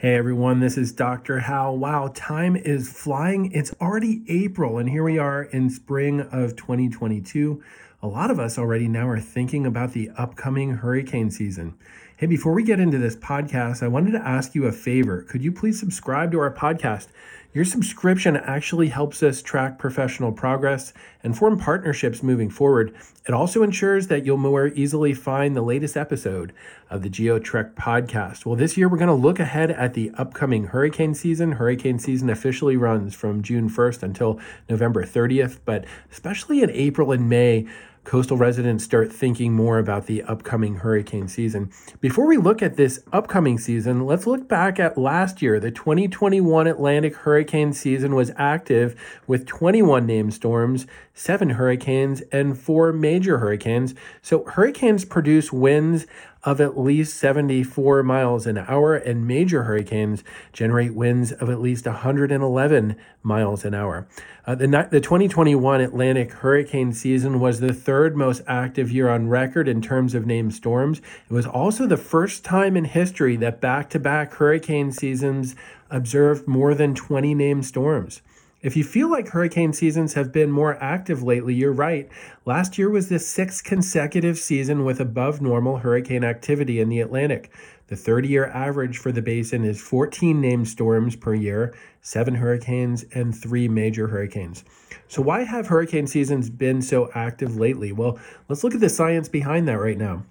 Hey everyone, this is Dr. Howe. Wow, time is flying. It's already April, and here we are in spring of 2022. A lot of us already now are thinking about the upcoming hurricane season. Hey, before we get into this podcast, I wanted to ask you a favor. Could you please subscribe to our podcast? Your subscription actually helps us track professional progress and form partnerships moving forward. It also ensures that you'll more easily find the latest episode of the GeoTrek podcast. Well, this year we're going to look ahead at the upcoming hurricane season. Hurricane season officially runs from June 1st until November 30th, but especially in April and May, coastal residents start thinking more about the upcoming hurricane season. Before we look at this upcoming season, let's look back at last year. The 2021 Atlantic hurricane season was active with 21 named storms, 7 hurricanes, and 4 major hurricanes. So hurricanes produce winds of at least 74 miles an hour, and major hurricanes generate winds of at least 111 miles an hour. The 2021 Atlantic hurricane season was the third most active year on record in terms of named storms. It was also the first time in history that back-to-back hurricane seasons observed more than 20 named storms. If you feel like hurricane seasons have been more active lately, you're right. Last year was the 6th consecutive season with above normal hurricane activity in the Atlantic. The 30-year average for the basin is 14 named storms per year, 7 hurricanes, and 3 major hurricanes. So why have hurricane seasons been so active lately? Well, let's look at the science behind that right now.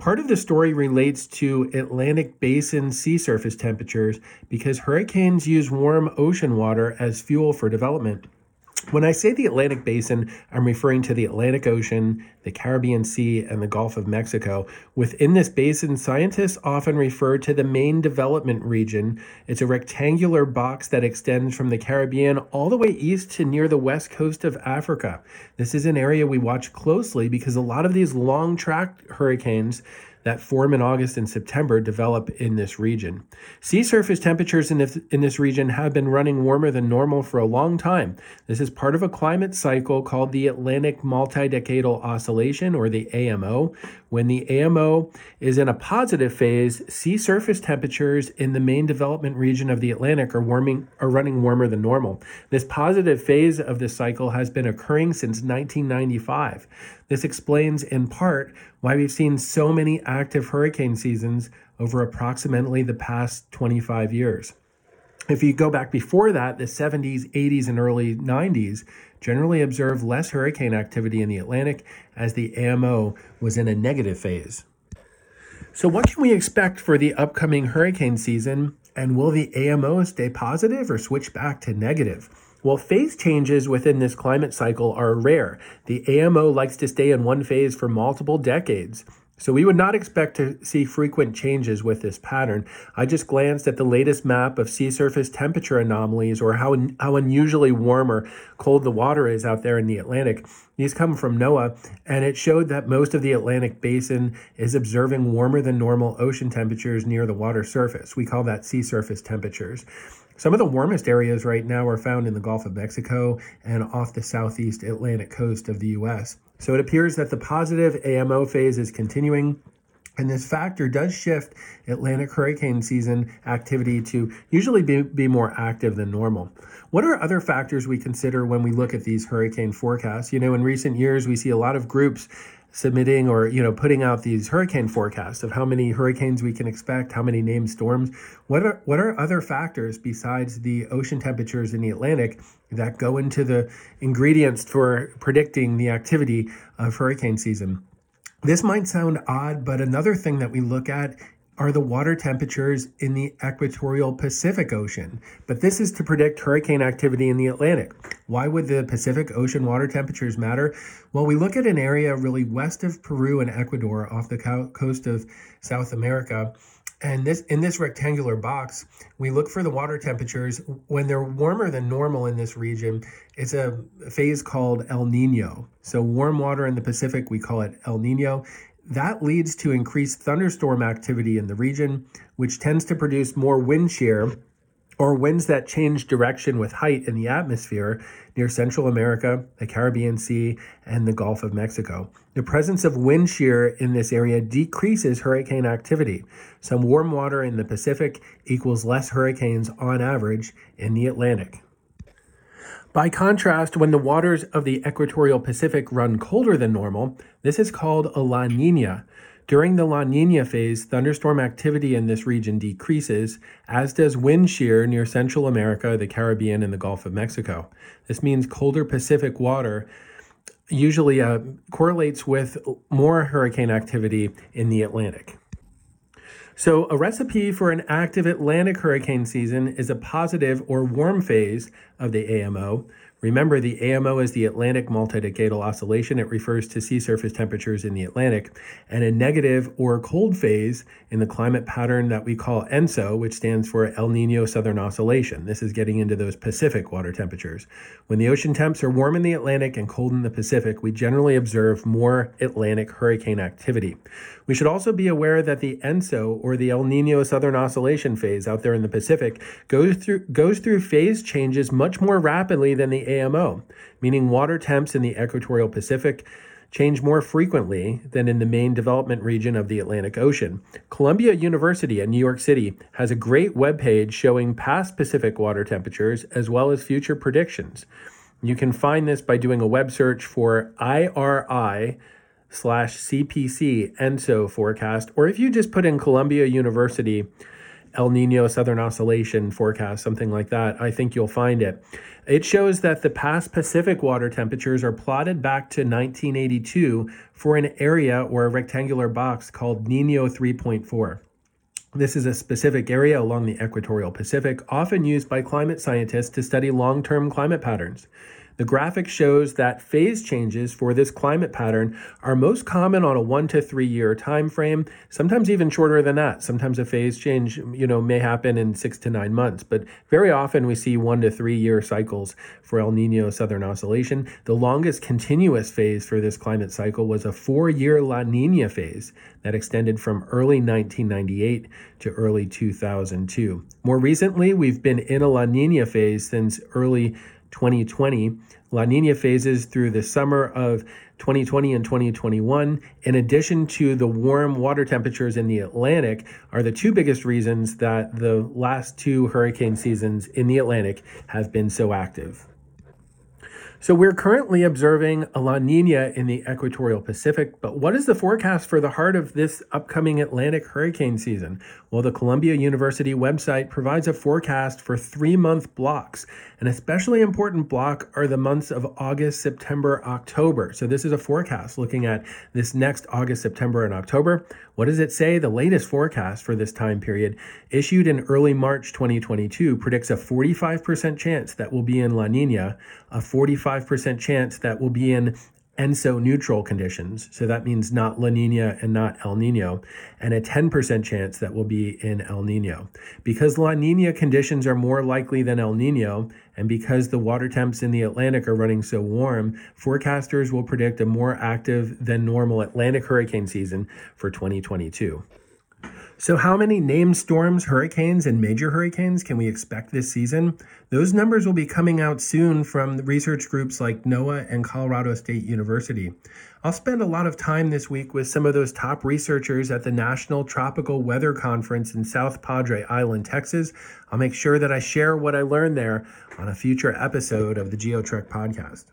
Part of the story relates to Atlantic Basin sea surface temperatures because hurricanes use warm ocean water as fuel for development. When I say the Atlantic Basin, I'm referring to the Atlantic Ocean, the Caribbean Sea, and the Gulf of Mexico. Within this basin, scientists often refer to the main development region. It's a rectangular box that extends from the Caribbean all the way east to near the west coast of Africa. This is an area we watch closely because a lot of these long-tracked hurricanes that form in August and September develop in this region. Sea surface temperatures in this region have been running warmer than normal for a long time. This is part of a climate cycle called the Atlantic Multidecadal Oscillation, or the AMO. When the AMO is in a positive phase, sea surface temperatures in the main development region of the Atlantic are running warmer than normal. This positive phase of this cycle has been occurring since 1995. This explains, in part, why we've seen so many active hurricane seasons over approximately the past 25 years. If you go back before that, the 70s, 80s, and early 90s generally observed less hurricane activity in the Atlantic as the AMO was in a negative phase. So what can we expect for the upcoming hurricane season, and will the AMO stay positive or switch back to negative? Well, phase changes within this climate cycle are rare. The AMO likes to stay in one phase for multiple decades. So we would not expect to see frequent changes with this pattern. I just glanced at the latest map of sea surface temperature anomalies, or how unusually warm or cold the water is out there in the Atlantic. These come from NOAA, and it showed that most of the Atlantic basin is observing warmer than normal ocean temperatures near the water surface. We call that sea surface temperatures. Some of the warmest areas right now are found in the Gulf of Mexico and off the southeast Atlantic coast of the U.S. So it appears that the positive AMO phase is continuing, and this factor does shift Atlantic hurricane season activity to usually be more active than normal. What are other factors we consider when we look at these hurricane forecasts? In recent years, we see a lot of groups submitting or, putting out these hurricane forecasts of how many hurricanes we can expect, how many named storms. What are other factors besides the ocean temperatures in the Atlantic that go into the ingredients for predicting the activity of hurricane season? This might sound odd, but another thing that we look at are the water temperatures in the equatorial Pacific Ocean. But this is to predict hurricane activity in the Atlantic. Why would the Pacific Ocean water temperatures matter? Well, we look at an area really west of Peru and Ecuador off the coast of South America. And in this rectangular box, we look for the water temperatures when they're warmer than normal in this region. It's a phase called El Niño. So warm water in the Pacific, we call it El Niño. That leads to increased thunderstorm activity in the region, which tends to produce more wind shear, or winds that change direction with height in the atmosphere near Central America, the Caribbean Sea, and the Gulf of Mexico. The presence of wind shear in this area decreases hurricane activity. Some warm water in the Pacific equals less hurricanes on average in the Atlantic. By contrast, when the waters of the equatorial Pacific run colder than normal, this is called a La Niña. During the La Niña phase, thunderstorm activity in this region decreases, as does wind shear near Central America, the Caribbean, and the Gulf of Mexico. This means colder Pacific water usually correlates with more hurricane activity in the Atlantic. So a recipe for an active Atlantic hurricane season is a positive or warm phase of the AMO. Remember, the AMO is the Atlantic Multidecadal Oscillation. It refers to sea surface temperatures in the Atlantic. And a negative or cold phase in the climate pattern that we call ENSO, which stands for El Niño Southern Oscillation. This is getting into those Pacific water temperatures. When the ocean temps are warm in the Atlantic and cold in the Pacific, we generally observe more Atlantic hurricane activity. We should also be aware that the ENSO, or the El Niño Southern Oscillation phase out there in the Pacific, goes through phase changes much more rapidly than the AMO, meaning water temps in the equatorial Pacific change more frequently than in the main development region of the Atlantic Ocean. Columbia University in New York City has a great webpage showing past Pacific water temperatures as well as future predictions. You can find this by doing a web search for IRI/CPC ENSO forecast, or if you just put in Columbia University El Niño Southern Oscillation forecast, something like that, I think you'll find it. It shows that the past Pacific water temperatures are plotted back to 1982 for an area or a rectangular box called Nino 3.4. This is a specific area along the equatorial Pacific, often used by climate scientists to study long-term climate patterns. The graphic shows that phase changes for this climate pattern are most common on a 1 to 3 year time frame, sometimes even shorter than that. Sometimes a phase change, may happen in 6 to 9 months, but very often we see 1 to 3 year cycles for El Niño Southern Oscillation. The longest continuous phase for this climate cycle was a 4 year La Niña phase that extended from early 1998 to early 2002. More recently, we've been in a La Niña phase since early 2020. La Niña phases through the summer of 2020 and 2021, in addition to the warm water temperatures in the Atlantic, are the two biggest reasons that the last two hurricane seasons in the Atlantic have been so active. So we're currently observing a La Niña in the equatorial Pacific, but what is the forecast for the heart of this upcoming Atlantic hurricane season? Well, the Columbia University website provides a forecast for 3-month blocks. An especially important block are the months of August, September, October. So this is a forecast looking at this next August, September, and October. What does it say? The latest forecast for this time period, issued in early March 2022, predicts a 45% chance that we'll be in La Niña, a 45% chance that we'll be in ENSO neutral conditions. So that means not La Niña and not El Niño, and a 10% chance that we'll be in El Niño. Because La Niña conditions are more likely than El Niño, and because the water temps in the Atlantic are running so warm, forecasters will predict a more active than normal Atlantic hurricane season for 2022. So how many named storms, hurricanes, and major hurricanes can we expect this season? Those numbers will be coming out soon from research groups like NOAA and Colorado State University. I'll spend a lot of time this week with some of those top researchers at the National Tropical Weather Conference in South Padre Island, Texas. I'll make sure that I share what I learned there on a future episode of the GeoTrek podcast.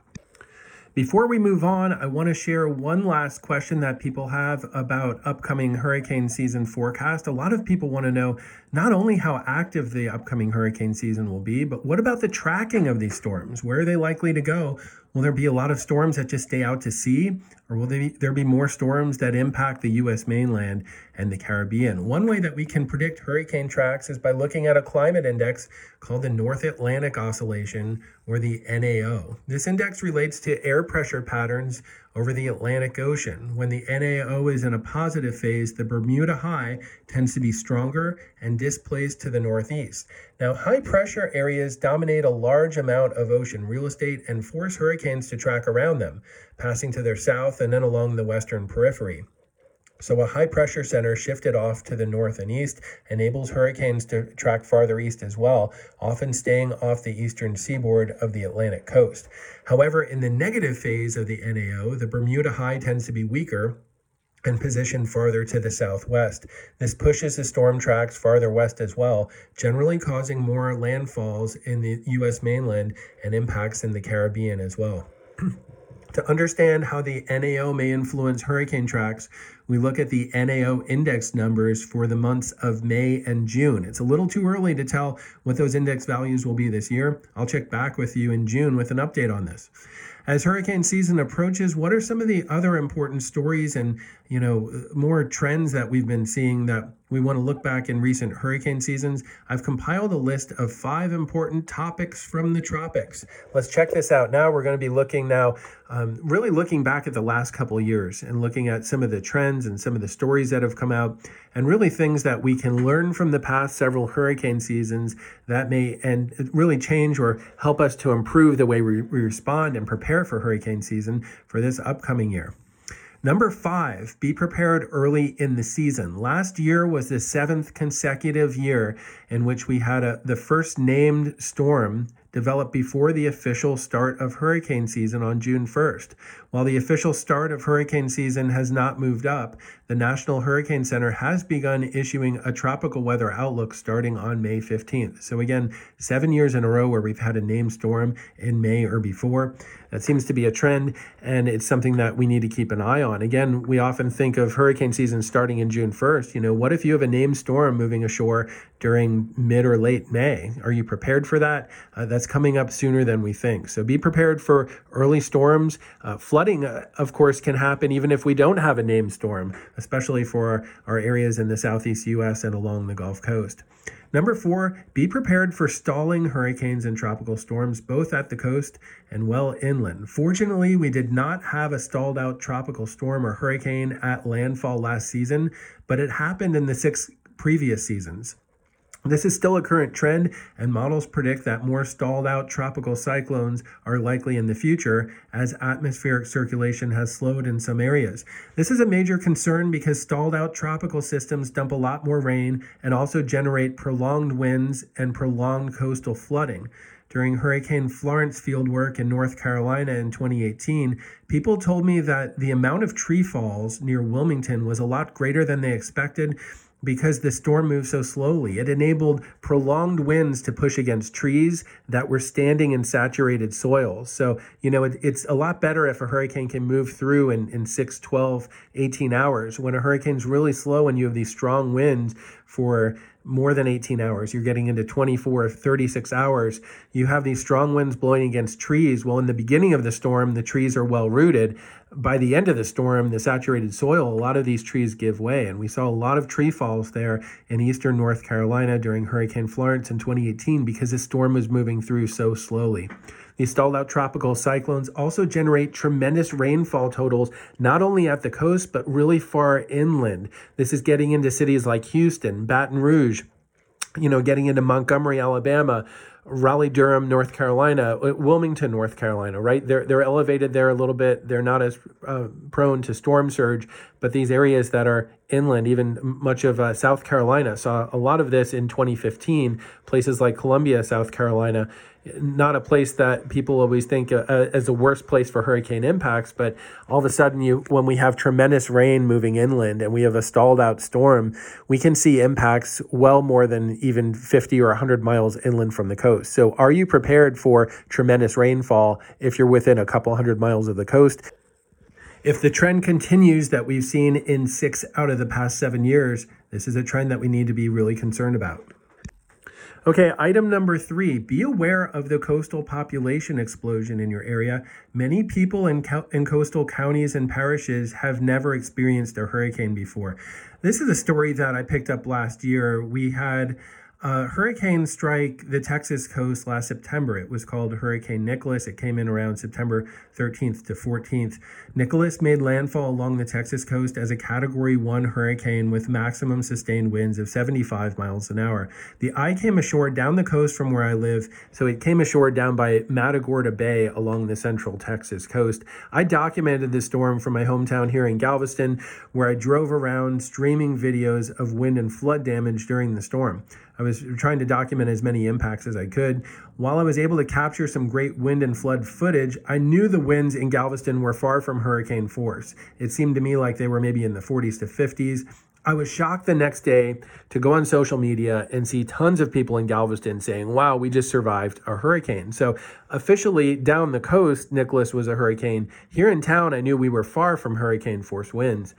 Before we move on, I want to share one last question that people have about upcoming hurricane season forecast. A lot of people want to know not only how active the upcoming hurricane season will be, but what about the tracking of these storms? Where are they likely to go? Will there be a lot of storms that just stay out to sea? Or will there be more storms that impact the U.S. mainland and the Caribbean? One way that we can predict hurricane tracks is by looking at a climate index called the North Atlantic Oscillation, or the NAO. This index relates to air pressure patterns over the Atlantic Ocean. When the NAO is in a positive phase, the Bermuda High tends to be stronger and displaced to the northeast. Now, high pressure areas dominate a large amount of ocean real estate and force hurricanes to track around them, passing to their south and then along the western periphery. So a high-pressure center shifted off to the north and east enables hurricanes to track farther east as well, often staying off the eastern seaboard of the Atlantic coast. However, in the negative phase of the NAO, the Bermuda High tends to be weaker and positioned farther to the southwest. This pushes the storm tracks farther west as well, generally causing more landfalls in the U.S. mainland and impacts in the Caribbean as well. To understand how the NAO may influence hurricane tracks, we look at the NAO index numbers for the months of May and June. It's a little too early to tell what those index values will be this year. I'll check back with you in June with an update on this. As hurricane season approaches, what are some of the other important stories and, more trends that we've been seeing that we want to look back in recent hurricane seasons? I've compiled a list of 5 important topics from the tropics. Let's check this out now. We're going to be looking now, really looking back at the last couple years and looking at some of the trends and some of the stories that have come out and really things that we can learn from the past several hurricane seasons that may and really change or help us to improve the way we respond and prepare for hurricane season for this upcoming year. Number 5, be prepared early in the season. Last year was the 7th consecutive year in which we had the first named storm developed before the official start of hurricane season on June 1st. While the official start of hurricane season has not moved up, the National Hurricane Center has begun issuing a tropical weather outlook starting on May 15th. So again, 7 years in a row where we've had a named storm in May or before. That seems to be a trend, and it's something that we need to keep an eye on. Again, we often think of hurricane season starting in June 1st. What if you have a named storm moving ashore during mid or late May? Are you prepared for that? That's coming up sooner than we think. So be prepared for early storms. Flooding, of course, can happen even if we don't have a named storm, especially for our areas in the southeast U.S. and along the Gulf Coast. Number 4, be prepared for stalling hurricanes and tropical storms, both at the coast and well inland. Fortunately, we did not have a stalled out tropical storm or hurricane at landfall last season, but it happened in the 6 previous seasons. This is still a current trend, and models predict that more stalled-out tropical cyclones are likely in the future as atmospheric circulation has slowed in some areas. This is a major concern because stalled-out tropical systems dump a lot more rain and also generate prolonged winds and prolonged coastal flooding. During Hurricane Florence fieldwork in North Carolina in 2018, people told me that the amount of tree falls near Wilmington was a lot greater than they expected, because the storm moved so slowly. It enabled prolonged winds to push against trees that were standing in saturated soil. So, it's a lot better if a hurricane can move through in 6, 12, 18 hours. When a hurricane's really slow and you have these strong winds for more than 18 hours, you're getting into 24, 36 hours, you have these strong winds blowing against trees. Well, in the beginning of the storm, the trees are well rooted. By the end of the storm, the saturated soil, a lot of these trees give way. And we saw a lot of tree falls there in eastern North Carolina during Hurricane Florence in 2018 because the storm was moving through so slowly. These stalled-out tropical cyclones also generate tremendous rainfall totals, not only at the coast, but really far inland. This is getting into cities like Houston, Baton Rouge, getting into Montgomery, Alabama, Raleigh-Durham, North Carolina, Wilmington, North Carolina, right? They're elevated there a little bit. They're not as prone to storm surge, but these areas that are inland, even much of South Carolina, saw a lot of this in 2015. Places like Columbia, South Carolina, not a place that people always think as the worst place for hurricane impacts, but all of a sudden, when we have tremendous rain moving inland and we have a stalled out storm, we can see impacts well more than even 50 or 100 miles inland from the coast. So are you prepared for tremendous rainfall if you're within a couple hundred miles of the coast? If the trend continues that we've seen in 6 out of the past 7 years, this is a trend that we need to be really concerned about. Okay, item number 3, be aware of the coastal population explosion in your area. Many people in coastal counties and parishes have never experienced a hurricane before. This is a story that I picked up last year. We had Hurricanes strike the Texas coast last September. It was called Hurricane Nicholas. It came in around September 13th to 14th. Nicholas made landfall along the Texas coast as a Category 1 hurricane with maximum sustained winds of 75 miles an hour. The eye came ashore down the coast from where I live, so it came ashore down by Matagorda Bay along the central Texas coast. I documented the storm from my hometown here in Galveston, where I drove around streaming videos of wind and flood damage during the storm. I was trying to document as many impacts as I could. While I was able to capture some great wind and flood footage, I knew the winds in Galveston were far from hurricane force. It seemed to me like they were maybe in the 40s to 50s. I was shocked the next day to go on social media and see tons of people in Galveston saying, wow, we just survived a hurricane. So officially down the coast, Nicholas was a hurricane. Here in town, I knew we were far from hurricane force winds.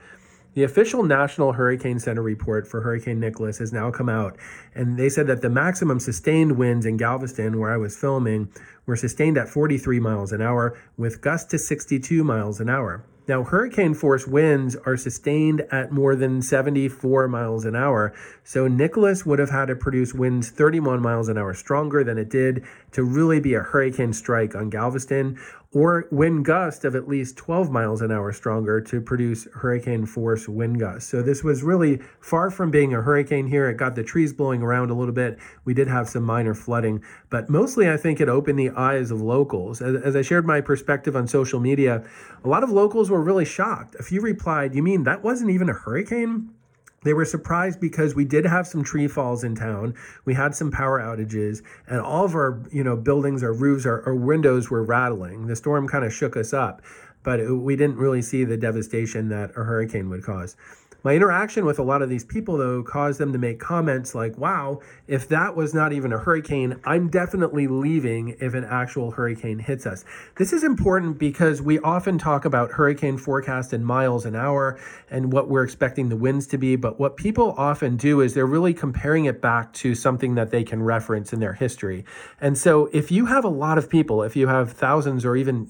The official National Hurricane Center report for Hurricane Nicholas has now come out, and they said that the maximum sustained winds in Galveston, where I was filming, were sustained at 43 miles an hour with gusts to 62 miles an hour. Now, hurricane force winds are sustained at more than 74 miles an hour, so Nicholas would have had to produce winds 31 miles an hour stronger than it did to really be a hurricane strike on Galveston, or wind gust of at least 12 miles an hour stronger to produce hurricane force wind gusts. So this was really far from being a hurricane here. It got the trees blowing around a little bit. We did have some minor flooding, but mostly I think it opened the eyes of locals. As I shared my perspective on social media, a lot of locals were really shocked. A few replied, "You mean that wasn't even a hurricane?" They were surprised because we did have some tree falls in town. We had some power outages, and all of our, buildings, our roofs, our windows were rattling. The storm kind of shook us up, but we didn't really see the devastation that a hurricane would cause. My interaction with a lot of these people, though, caused them to make comments like, wow, if that was not even a hurricane, I'm definitely leaving if an actual hurricane hits us. This is important because we often talk about hurricane forecast in miles an hour and what we're expecting the winds to be. But what people often do is they're really comparing it back to something that they can reference in their history. And so if you have a lot of people, if you have thousands or even,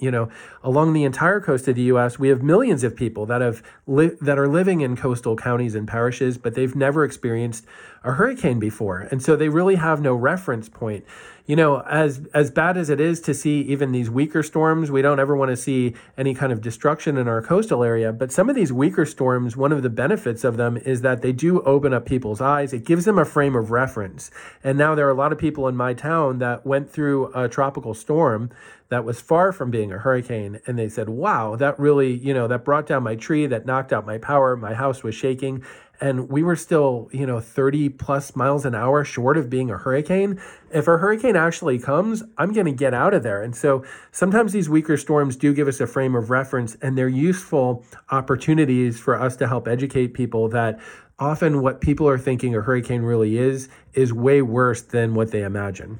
along the entire coast of the U.S., we have millions of people that that are living in coastal counties and parishes, but they've never experienced a hurricane before. And so they really have no reference point. As bad as it is to see even these weaker storms, we don't ever want to see any kind of destruction in our coastal area. But some of these weaker storms, one of the benefits of them is that they do open up people's eyes. It gives them a frame of reference. And now there are a lot of people in my town that went through a tropical storm that was far from being a hurricane. And they said, wow, that really, that brought down my tree, that knocked out my power, my house was shaking. And we were still, 30 plus miles an hour short of being a hurricane. If a hurricane actually comes, I'm going to get out of there. And so sometimes these weaker storms do give us a frame of reference, and they're useful opportunities for us to help educate people that often what people are thinking a hurricane really is way worse than what they imagine.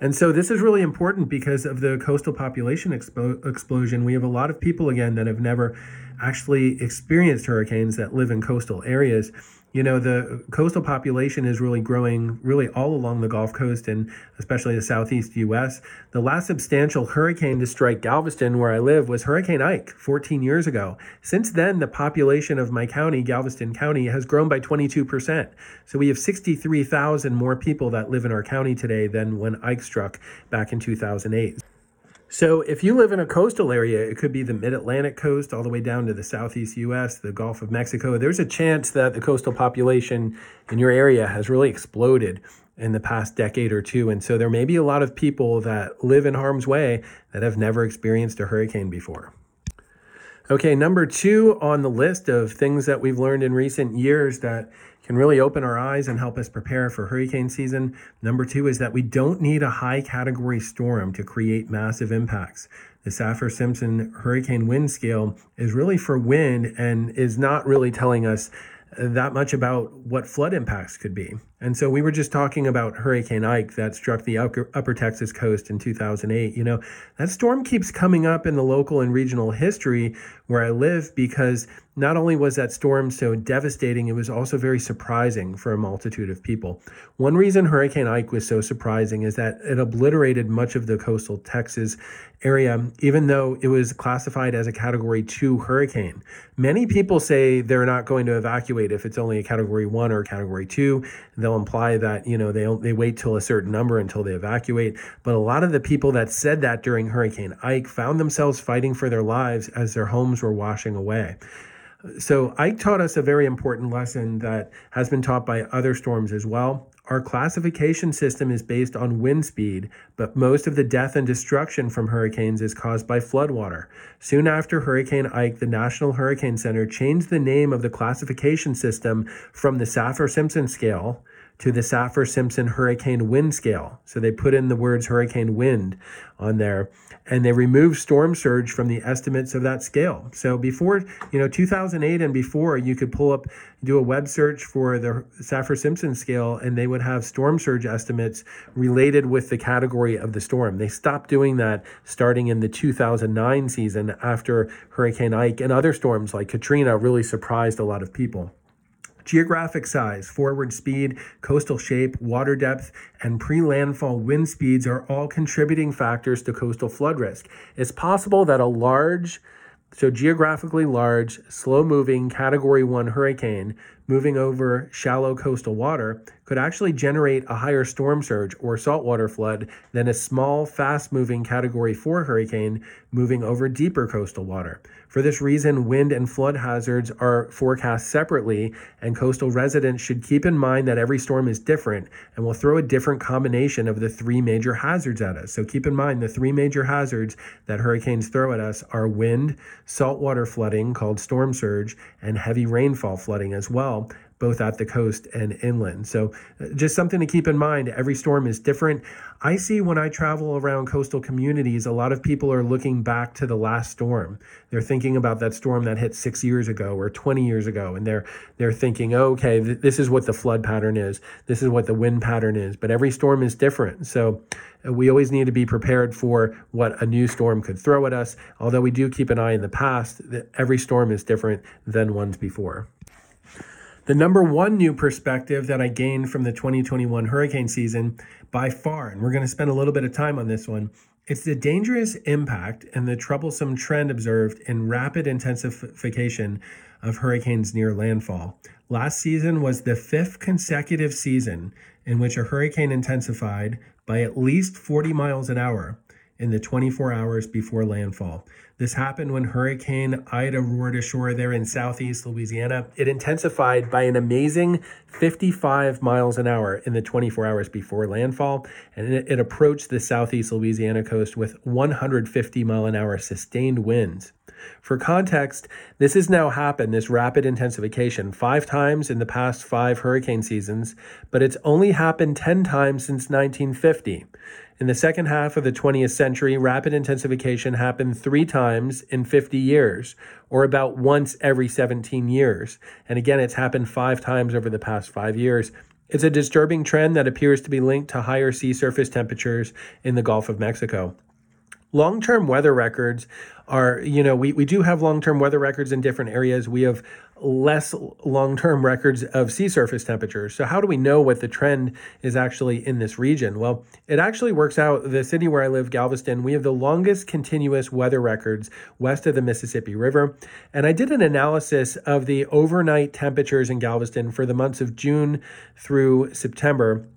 And so this is really important because of the coastal population explosion. We have a lot of people, again, that have never actually experienced hurricanes that live in coastal areas. The coastal population is really growing really all along the Gulf Coast and especially the Southeast U.S. The last substantial hurricane to strike Galveston, where I live, was Hurricane Ike 14 years ago. Since then, the population of my county, Galveston County, has grown by 22%. So we have 63,000 more people that live in our county today than when Ike struck back in 2008. So if you live in a coastal area, it could be the mid-Atlantic coast all the way down to the Southeast U.S., the Gulf of Mexico. There's a chance that the coastal population in your area has really exploded in the past decade or two. And so there may be a lot of people that live in harm's way that have never experienced a hurricane before. Okay, number two on the list of things that we've learned in recent years that can really open our eyes and help us prepare for hurricane season. Number two is that we don't need a high category storm to create massive impacts. The Saffir-Simpson hurricane wind scale is really for wind and is not really telling us that much about what flood impacts could be. And so we were just talking about Hurricane Ike that struck the upper Texas coast in 2008. That storm keeps coming up in the local and regional history where I live because not only was that storm so devastating, it was also very surprising for a multitude of people. One reason Hurricane Ike was so surprising is that it obliterated much of the coastal Texas area, even though it was classified as a Category 2 hurricane. Many people say they're not going to evacuate if it's only a Category 1 or Category 2. they'll imply that, you know, they wait till a certain number until they evacuate. But a lot of the people that said that during Hurricane Ike found themselves fighting for their lives as their homes were washing away. So Ike taught us a very important lesson that has been taught by other storms as well. Our classification system is based on wind speed, but most of the death and destruction from hurricanes is caused by floodwater. Soon after Hurricane Ike, the National Hurricane Center changed the name of the classification system from the Saffir-Simpson scale to the Saffir-Simpson hurricane wind scale. So they put in the words hurricane wind on there, and they removed storm surge from the estimates of that scale. So before, 2008 and before, you could pull up, do a web search for the Saffir-Simpson scale, and they would have storm surge estimates related with the category of the storm. They stopped doing that starting in the 2009 season after Hurricane Ike and other storms like Katrina really surprised a lot of people. Geographic size, forward speed, coastal shape, water depth, and pre-landfall wind speeds are all contributing factors to coastal flood risk. It's possible that a geographically large, slow-moving Category 1 hurricane moving over shallow coastal water could actually generate a higher storm surge or saltwater flood than a small, fast-moving Category 4 hurricane moving over deeper coastal water. For this reason, wind and flood hazards are forecast separately, and coastal residents should keep in mind that every storm is different and will throw a different combination of the three major hazards at us. So keep in mind the three major hazards that hurricanes throw at us are wind, saltwater flooding called storm surge, and heavy rainfall flooding as well, both at the coast and inland. So just something to keep in mind, every storm is different. I see when I travel around coastal communities, a lot of people are looking back to the last storm. They're thinking about that storm that hit 6 years ago or 20 years ago, and they're thinking, okay, this is what the flood pattern is. This is what the wind pattern is. But every storm is different. So we always need to be prepared for what a new storm could throw at us, although we do keep an eye in the past that every storm is different than ones before. The number one new perspective that I gained from the 2021 hurricane season by far, and we're going to spend a little bit of time on this one, it's the dangerous impact and the troublesome trend observed in rapid intensification of hurricanes near landfall. Last season was the fifth consecutive season in which a hurricane intensified by at least 40 miles an hour in the 24 hours before landfall. This happened when Hurricane Ida roared ashore there in Southeast Louisiana. It intensified by an amazing 55 miles an hour in the 24 hours before landfall, and it approached the Southeast Louisiana coast with 150 mile an hour sustained winds. For context, this has now happened, this rapid intensification, 5 times in the past 5 hurricane seasons, but it's only happened 10 times since 1950. In the second half of the 20th century, rapid intensification happened 3 times in 50 years, or about once every 17 years. And again, it's happened 5 times over the past 5 years. It's a disturbing trend that appears to be linked to higher sea surface temperatures in the Gulf of Mexico. Long-term weather records are, we do have long-term weather records in different areas. We have less long-term records of sea surface temperatures. So how do we know what the trend is actually in this region? Well, it actually works out. The city where I live, Galveston, we have the longest continuous weather records west of the Mississippi River. And I did an analysis of the overnight temperatures in Galveston for the months of June through September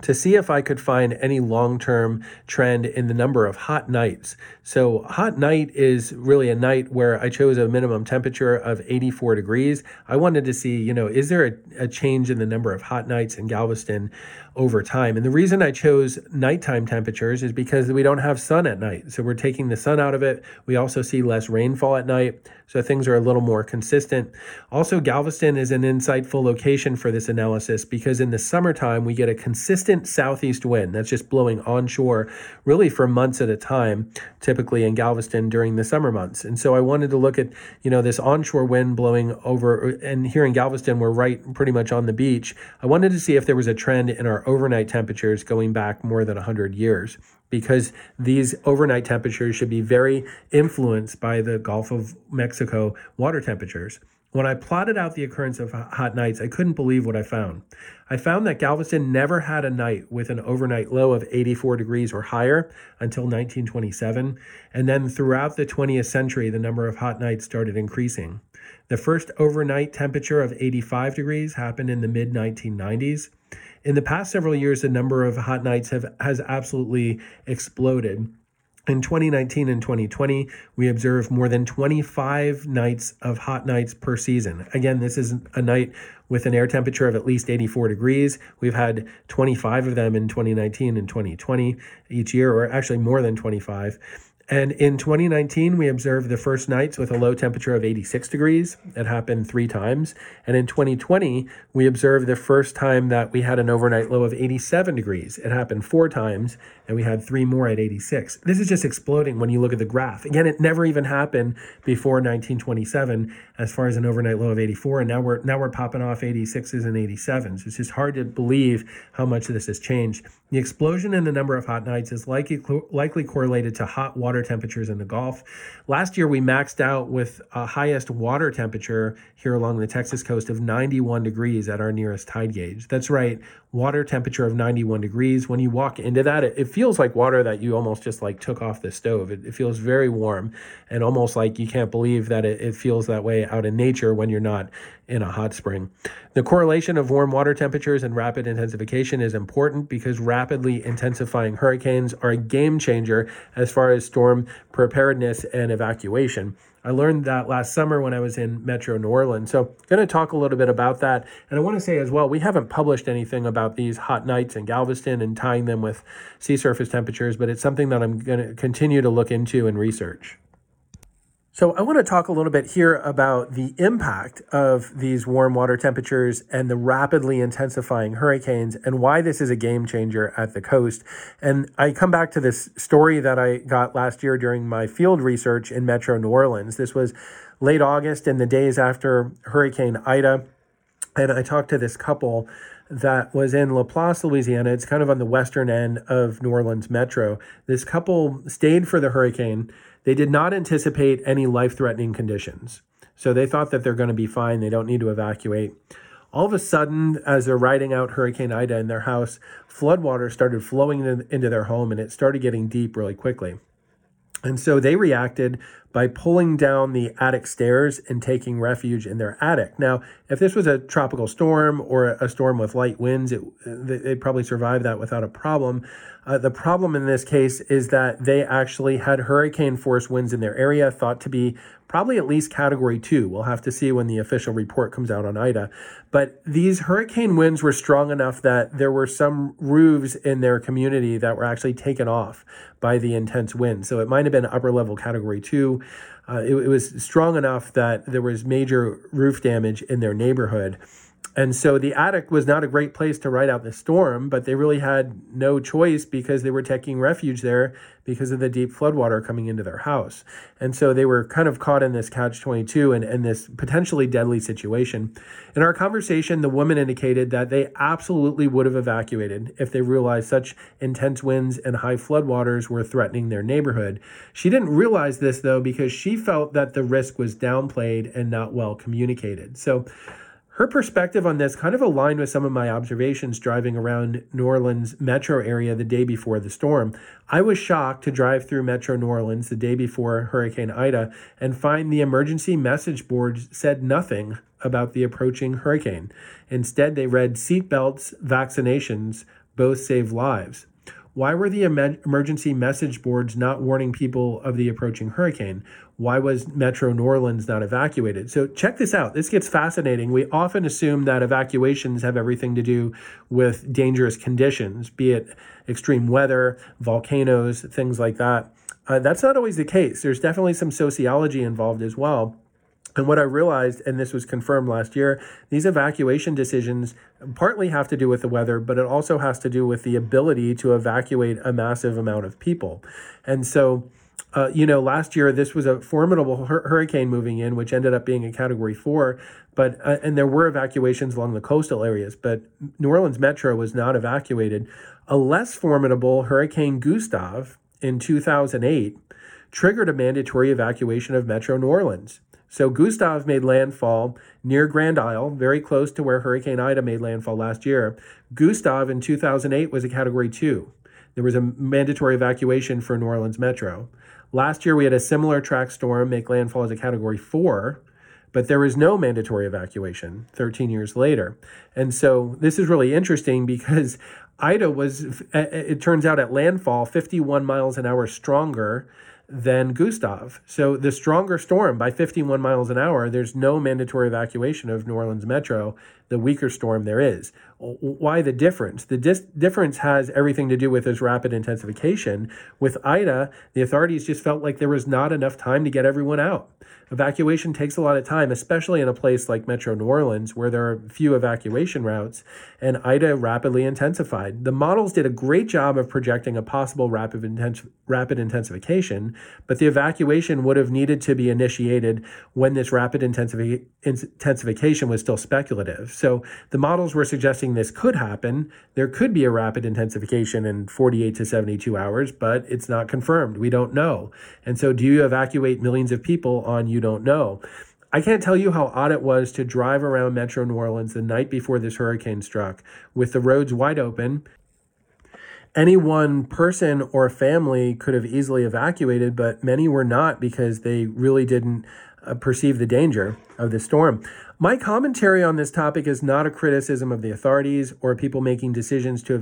to see if I could find any long-term trend in the number of hot nights. So hot night is really a night where I chose a minimum temperature of 84 degrees. I wanted to see, is there a change in the number of hot nights in Galveston over time? And the reason I chose nighttime temperatures is because we don't have sun at night. So we're taking the sun out of it. We also see less rainfall at night. So things are a little more consistent. Also, Galveston is an insightful location for this analysis because in the summertime, we get a consistent southeast wind that's just blowing onshore really for months at a time, typically in Galveston during the summer months. And so I wanted to look at, this onshore wind blowing over, and here in Galveston, we're right pretty much on the beach. I wanted to see if there was a trend in our overnight temperatures going back more than 100 years, because these overnight temperatures should be very influenced by the Gulf of Mexico water temperatures. When I plotted out the occurrence of hot nights, I couldn't believe what I found. I found that Galveston never had a night with an overnight low of 84 degrees or higher until 1927. And then throughout the 20th century, the number of hot nights started increasing. The first overnight temperature of 85 degrees happened in the mid-1990s. In the past several years, the number of hot nights has absolutely exploded. In 2019 and 2020, we observed more than 25 nights of hot nights per season. Again, this is a night with an air temperature of at least 84 degrees. We've had 25 of them in 2019 and 2020 each year, or actually more than 25. And in 2019, we observed the first nights with a low temperature of 86 degrees. It happened three times. And in 2020, we observed the first time that we had an overnight low of 87 degrees. It happened four times, and we had three more at 86. This is just exploding when you look at the graph. Again, it never even happened before 1927 as far as an overnight low of 84. And now we're popping off 86s and 87s. It's just hard to believe how much this has changed. The explosion in the number of hot nights is likely correlated to hot water temperatures in the Gulf. Last year, we maxed out with a highest water temperature here along the Texas coast of 91 degrees at our nearest tide gauge. That's right, water temperature of 91 degrees. When you walk into that, it feels like water that you almost just like took off the stove. It feels very warm and almost like you can't believe that it feels that way out in nature when you're not in a hot spring. The correlation of warm water temperatures and rapid intensification is important because rapidly intensifying hurricanes are a game changer as far as storm preparedness and evacuation. I learned that last summer when I was in Metro New Orleans. So I'm going to talk a little bit about that. And I want to say as well, we haven't published anything about these hot nights in Galveston and tying them with sea surface temperatures, but it's something that I'm going to continue to look into and research. So I want to talk a little bit here about the impact of these warm water temperatures and the rapidly intensifying hurricanes and why this is a game changer at the coast. And I come back to this story that I got last year during my field research in Metro New Orleans. This was late August in the days after Hurricane Ida. And I talked to this couple that was in LaPlace, Louisiana. It's kind of on the western end of New Orleans Metro. This couple stayed for the hurricane. They did not anticipate any life-threatening conditions. So they thought that they're going to be fine. They don't need to evacuate. All of a sudden, as they're riding out Hurricane Ida in their house, floodwater started flowing into their home, and it started getting deep really quickly. And so they reacted by pulling down the attic stairs and taking refuge in their attic. Now, if this was a tropical storm or a storm with light winds, they'd probably survive that without a problem. The problem in this case is that they actually had hurricane force winds in their area, thought to be probably at least Category 2. We'll have to see when the official report comes out on Ida. But these hurricane winds were strong enough that there were some roofs in their community that were actually taken off by the intense wind. So it might have been upper level Category 2. It was strong enough that there was major roof damage in their neighborhood. And so the attic was not a great place to ride out the storm, but they really had no choice because they were taking refuge there because of the deep floodwater coming into their house. And so they were kind of caught in this catch-22 and this potentially deadly situation. In our conversation, the woman indicated that they absolutely would have evacuated if they realized such intense winds and high floodwaters were threatening their neighborhood. She didn't realize this, though, because she felt that the risk was downplayed and not well communicated. So her perspective on this kind of aligned with some of my observations driving around New Orleans metro area the day before the storm. I was shocked to drive through Metro New Orleans the day before Hurricane Ida and find the emergency message boards said nothing about the approaching hurricane. Instead, they read seatbelts, vaccinations, both save lives. Why were the emergency message boards not warning people of the approaching hurricane? Why was Metro New Orleans not evacuated? So check this out. This gets fascinating. We often assume that evacuations have everything to do with dangerous conditions, be it extreme weather, volcanoes, things like that. That's not always the case. There's definitely some sociology involved as well. And what I realized, and this was confirmed last year, these evacuation decisions partly have to do with the weather, but it also has to do with the ability to evacuate a massive amount of people. And so, last year, this was a formidable hurricane moving in, which ended up being a Category 4, but there were evacuations along the coastal areas, but New Orleans Metro was not evacuated. A less formidable Hurricane Gustav in 2008 triggered a mandatory evacuation of Metro New Orleans. So Gustav made landfall near Grand Isle, very close to where Hurricane Ida made landfall last year. Gustav in 2008 was a Category 2. There was a mandatory evacuation for New Orleans Metro. Last year, we had a similar track storm make landfall as a Category 4, But there was no mandatory evacuation 13 years later. And so this is really interesting because Ida was, it turns out at landfall, 51 miles an hour stronger than Gustav. So the stronger storm by 51 miles an hour, there's no mandatory evacuation of New Orleans Metro. The weaker storm there is. Why the difference? The difference has everything to do with this rapid intensification. With Ida, the authorities just felt like there was not enough time to get everyone out. Evacuation takes a lot of time, especially in a place like Metro New Orleans, where there are few evacuation routes, and Ida rapidly intensified. The models did a great job of projecting a possible rapid intensification, but the evacuation would have needed to be initiated when this rapid intensification was still speculative. So the models were suggesting this could happen. There could be a rapid intensification in 48 to 72 hours, but it's not confirmed. We don't know. And so do you evacuate millions of people on you don't know? I can't tell you how odd it was to drive around Metro New Orleans the night before this hurricane struck with the roads wide open. Any one person or family could have easily evacuated, but many were not because they really didn't perceive the danger of the storm. My commentary on this topic is not a criticism of the authorities or people making decisions to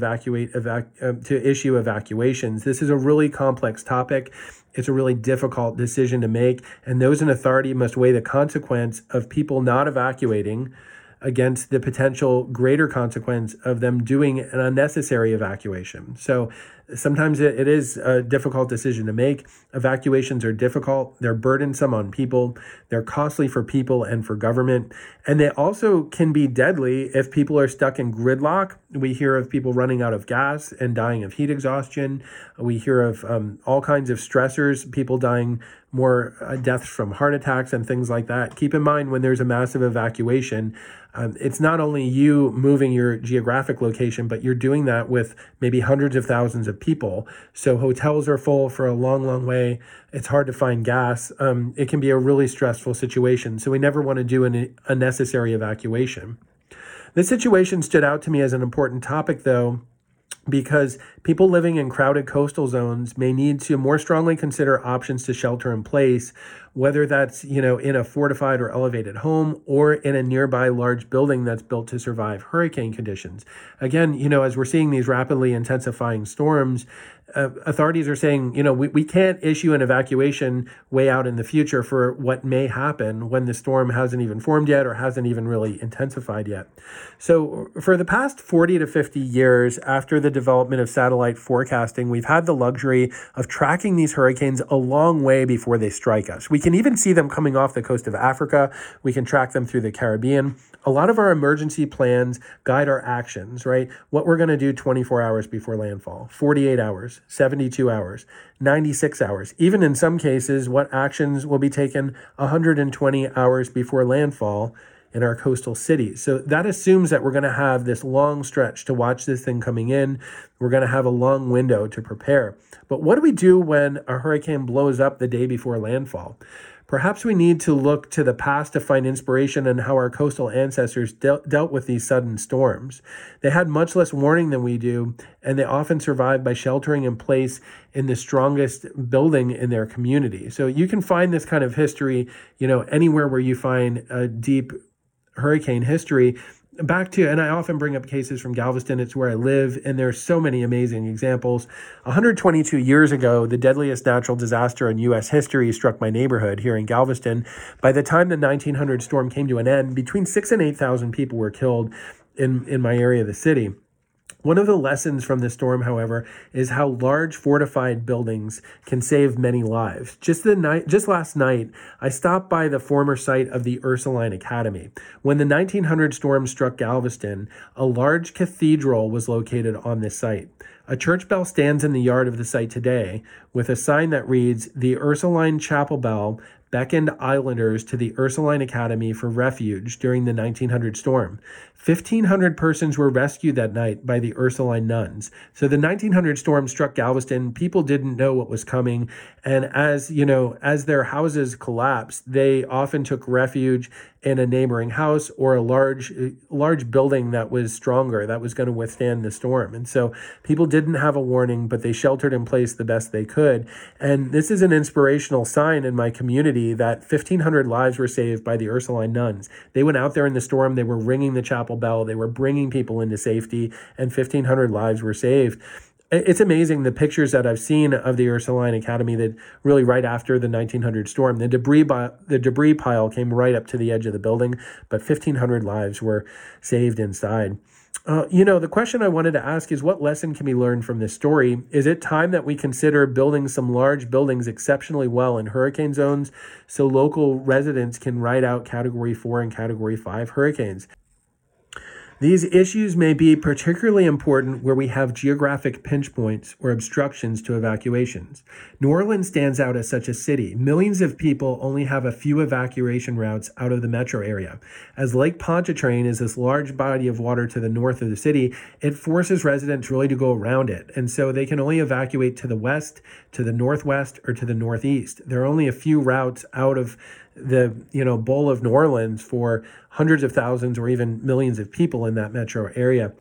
issue evacuations. This is a really complex topic. It's a really difficult decision to make, and those in authority must weigh the consequence of people not evacuating against the potential greater consequence of them doing an unnecessary evacuation. So sometimes it is a difficult decision to make. Evacuations are difficult. They're burdensome on people. They're costly for people and for government. And they also can be deadly if people are stuck in gridlock. We hear of people running out of gas and dying of heat exhaustion. We hear of all kinds of stressors, people dying more deaths from heart attacks and things like that. Keep in mind when there's a massive evacuation, it's not only you moving your geographic location, but you're doing that with maybe hundreds of thousands of people. So hotels are full for a long, long way. It's hard to find gas. It can be a really stressful situation. So we never want to do an unnecessary evacuation. This situation stood out to me as an important topic, though, because people living in crowded coastal zones may need to more strongly consider options to shelter in place, whether that's, in a fortified or elevated home or in a nearby large building that's built to survive hurricane conditions. Again, as we're seeing these rapidly intensifying storms, authorities are saying, we can't issue an evacuation way out in the future for what may happen when the storm hasn't even formed yet or hasn't even really intensified yet. So for the past 40 to 50 years after the development of satellite forecasting, we've had the luxury of tracking these hurricanes a long way before they strike us. We can even see them coming off the coast of Africa. We can track them through the Caribbean. A lot of our emergency plans guide our actions, right? What we're going to do 24 hours before landfall, 48 hours, 72 hours, 96 hours. Even in some cases, what actions will be taken 120 hours before landfall in our coastal cities. So that assumes that we're going to have this long stretch to watch this thing coming in. We're going to have a long window to prepare. But what do we do when a hurricane blows up the day before landfall? Perhaps we need to look to the past to find inspiration in how our coastal ancestors dealt with these sudden storms. They had much less warning than we do, and they often survived by sheltering in place in the strongest building in their community. So you can find this kind of history, anywhere where you find a deep hurricane history. And I often bring up cases from Galveston. It's where I live, and there are so many amazing examples. 122 years ago, the deadliest natural disaster in U.S. history struck my neighborhood here in Galveston. By the time the 1900 storm came to an end, between 6,000 and 8,000 people were killed in my area of the city. One of the lessons from this storm, however, is how large fortified buildings can save many lives. Just last night, I stopped by the former site of the Ursuline Academy. When the 1900 storm struck Galveston, a large cathedral was located on this site. A church bell stands in the yard of the site today with a sign that reads, "The Ursuline Chapel Bell beckoned islanders to the Ursuline Academy for refuge during the 1900 storm. 1,500 persons were rescued that night by the Ursuline nuns." So the 1900 storm struck Galveston. People didn't know what was coming. And as their houses collapsed, they often took refuge in a neighboring house or a large building that was stronger, that was going to withstand the storm. And so people didn't have a warning, but they sheltered in place the best they could. And this is an inspirational sign in my community community that 1,500 lives were saved by the Ursuline nuns. They went out there in the storm. They were ringing the chapel bell. They were bringing people into safety, and 1,500 lives were saved. It's amazing the pictures that I've seen of the Ursuline Academy that really right after the 1900 storm, the debris pile came right up to the edge of the building, but 1,500 lives were saved inside. The question I wanted to ask is, what lesson can be learned from this story? Is it time that we consider building some large buildings exceptionally well in hurricane zones so local residents can ride out Category 4 and Category 5 hurricanes? These issues may be particularly important where we have geographic pinch points or obstructions to evacuations. New Orleans stands out as such a city. Millions of people only have a few evacuation routes out of the metro area. As Lake Pontchartrain is this large body of water to the north of the city, it forces residents really to go around it. And so they can only evacuate to the west, to the northwest, or to the northeast. There are only a few routes out of the bowl of New Orleans for hundreds of thousands or even millions of people in that metro area.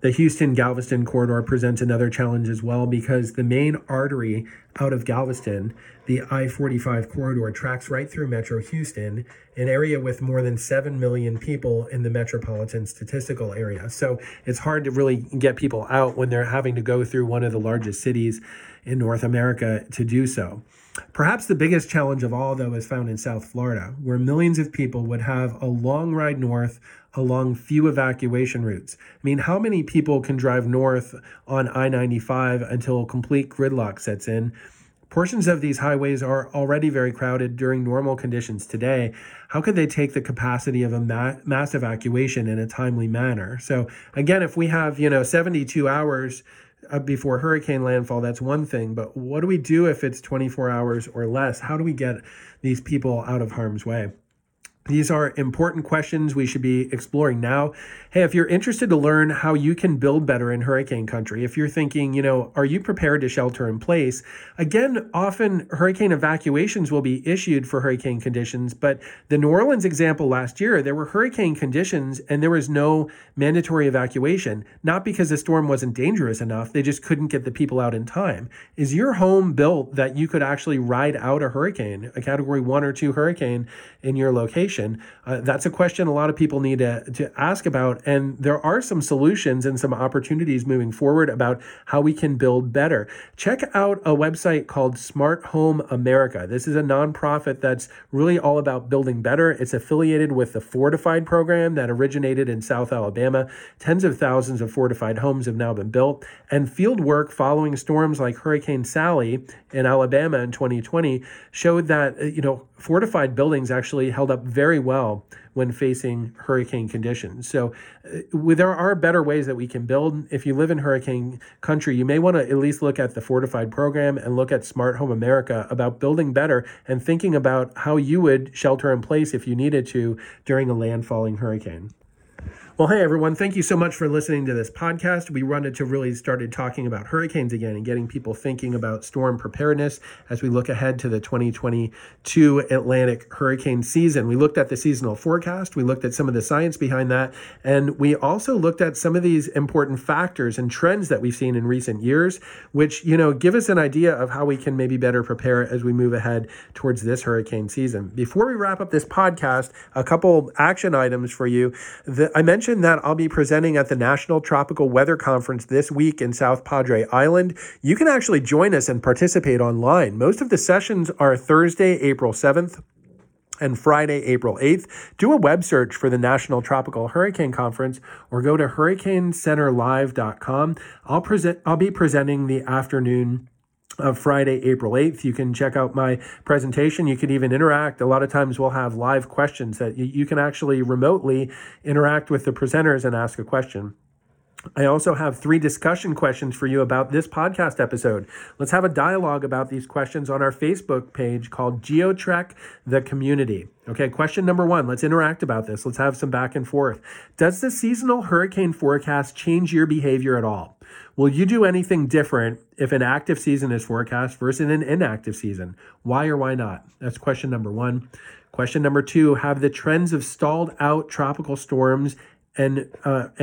The Houston-Galveston corridor presents another challenge as well, because the main artery out of Galveston, the I-45 corridor, tracks right through Metro Houston, an area with more than 7 million people in the metropolitan statistical area. So it's hard to really get people out when they're having to go through one of the largest cities in North America to do so. Perhaps the biggest challenge of all, though, is found in South Florida, where millions of people would have a long ride north along few evacuation routes. I mean, how many people can drive north on I-95 until complete gridlock sets in? Portions of these highways are already very crowded during normal conditions today. How could they take the capacity of a mass evacuation in a timely manner? So again, if we have, 72 hours before hurricane landfall, that's one thing. But what do we do if it's 24 hours or less? How do we get these people out of harm's way? These are important questions we should be exploring now. Hey, if you're interested to learn how you can build better in hurricane country, if you're thinking, are you prepared to shelter in place? Again, often hurricane evacuations will be issued for hurricane conditions, but the New Orleans example last year, there were hurricane conditions and there was no mandatory evacuation, not because the storm wasn't dangerous enough, they just couldn't get the people out in time. Is your home built that you could actually ride out a hurricane, a Category 1 or 2 hurricane in your location? That's a question a lot of people need to ask about, and there are some solutions and some opportunities moving forward about how we can build better. Check out a website called Smart Home America. This is a nonprofit that's really all about building better. It's affiliated with the Fortified program that originated in South Alabama. Tens of thousands of fortified homes have now been built, and field work following storms like Hurricane Sally in Alabama in 2020 showed that, fortified buildings actually held up very well when facing hurricane conditions. So there are better ways that we can build. If you live in hurricane country, you may want to at least look at the Fortified program and look at Smart Home America about building better and thinking about how you would shelter in place if you needed to during a landfalling hurricane. Well, hey, everyone, thank you so much for listening to this podcast. We wanted to really started talking about hurricanes again and getting people thinking about storm preparedness as we look ahead to the 2022 Atlantic hurricane season. We looked at the seasonal forecast. We looked at some of the science behind that. And we also looked at some of these important factors and trends that we've seen in recent years, which, give us an idea of how we can maybe better prepare as we move ahead towards this hurricane season. Before we wrap up this podcast, a couple action items for you. I mentioned that I'll be presenting at the National Tropical Weather Conference this week in South Padre Island. You can actually join us and participate online. Most of the sessions are Thursday, April 7th. And Friday, April 8th. Do a web search for the National Tropical Hurricane Conference or go to hurricanecenterlive.com. I'll be presenting the afternoon of Friday, April 8th. You can check out my presentation. You can even interact. A lot of times we'll have live questions that you can actually remotely interact with the presenters and ask a question. I also have 3 discussion questions for you about this podcast episode. Let's have a dialogue about these questions on our Facebook page called GeoTrek the Community. Okay, question number 1. Let's interact about this. Let's have some back and forth. Does the seasonal hurricane forecast change your behavior at all? Will you do anything different if an active season is forecast versus an inactive season? Why or why not? That's question number 1. Question number 2, have the trends of stalled out tropical storms and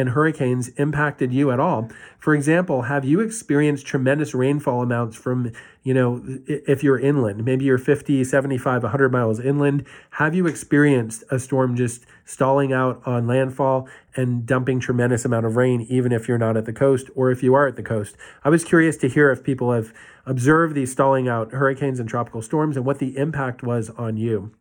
hurricanes impacted you at all? For example, have you experienced tremendous rainfall amounts from, you know, if you're inland, maybe you're 50, 75, 100 miles inland, have you experienced a storm just stalling out on landfall and dumping tremendous amount of rain, even if you're not at the coast or if you are at the coast? I was curious to hear if people have observed these stalling out hurricanes and tropical storms and what the impact was on you.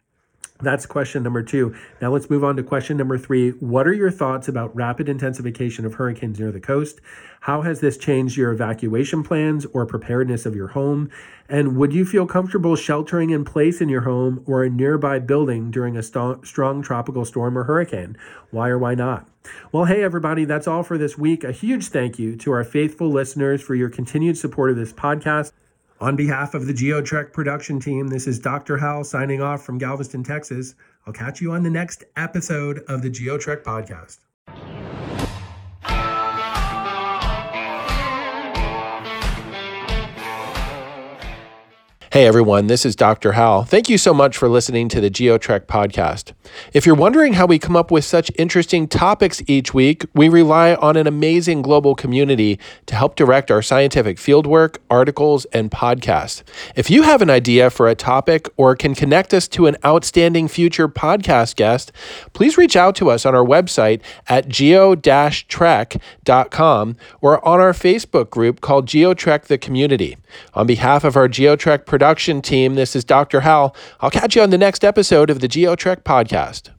That's question number two. Now let's move on to question number three. What are your thoughts about rapid intensification of hurricanes near the coast? How has this changed your evacuation plans or preparedness of your home? And would you feel comfortable sheltering in place in your home or a nearby building during a strong tropical storm or hurricane? Why or why not? Well, hey, everybody, that's all for this week. A huge thank you to our faithful listeners for your continued support of this podcast. On behalf of the GeoTrek production team, this is Dr. Hal signing off from Galveston, Texas. I'll catch you on the next episode of the GeoTrek podcast. Hey everyone, this is Dr. Hal. Thank you so much for listening to the GeoTrek podcast. If you're wondering how we come up with such interesting topics each week, we rely on an amazing global community to help direct our scientific fieldwork, articles, and podcasts. If you have an idea for a topic or can connect us to an outstanding future podcast guest, please reach out to us on our website at geo-trek.com or on our Facebook group called GeoTrek The Community. On behalf of our GeoTrek production team, this is Dr. Hal. I'll catch you on the next episode of the GeoTrek podcast.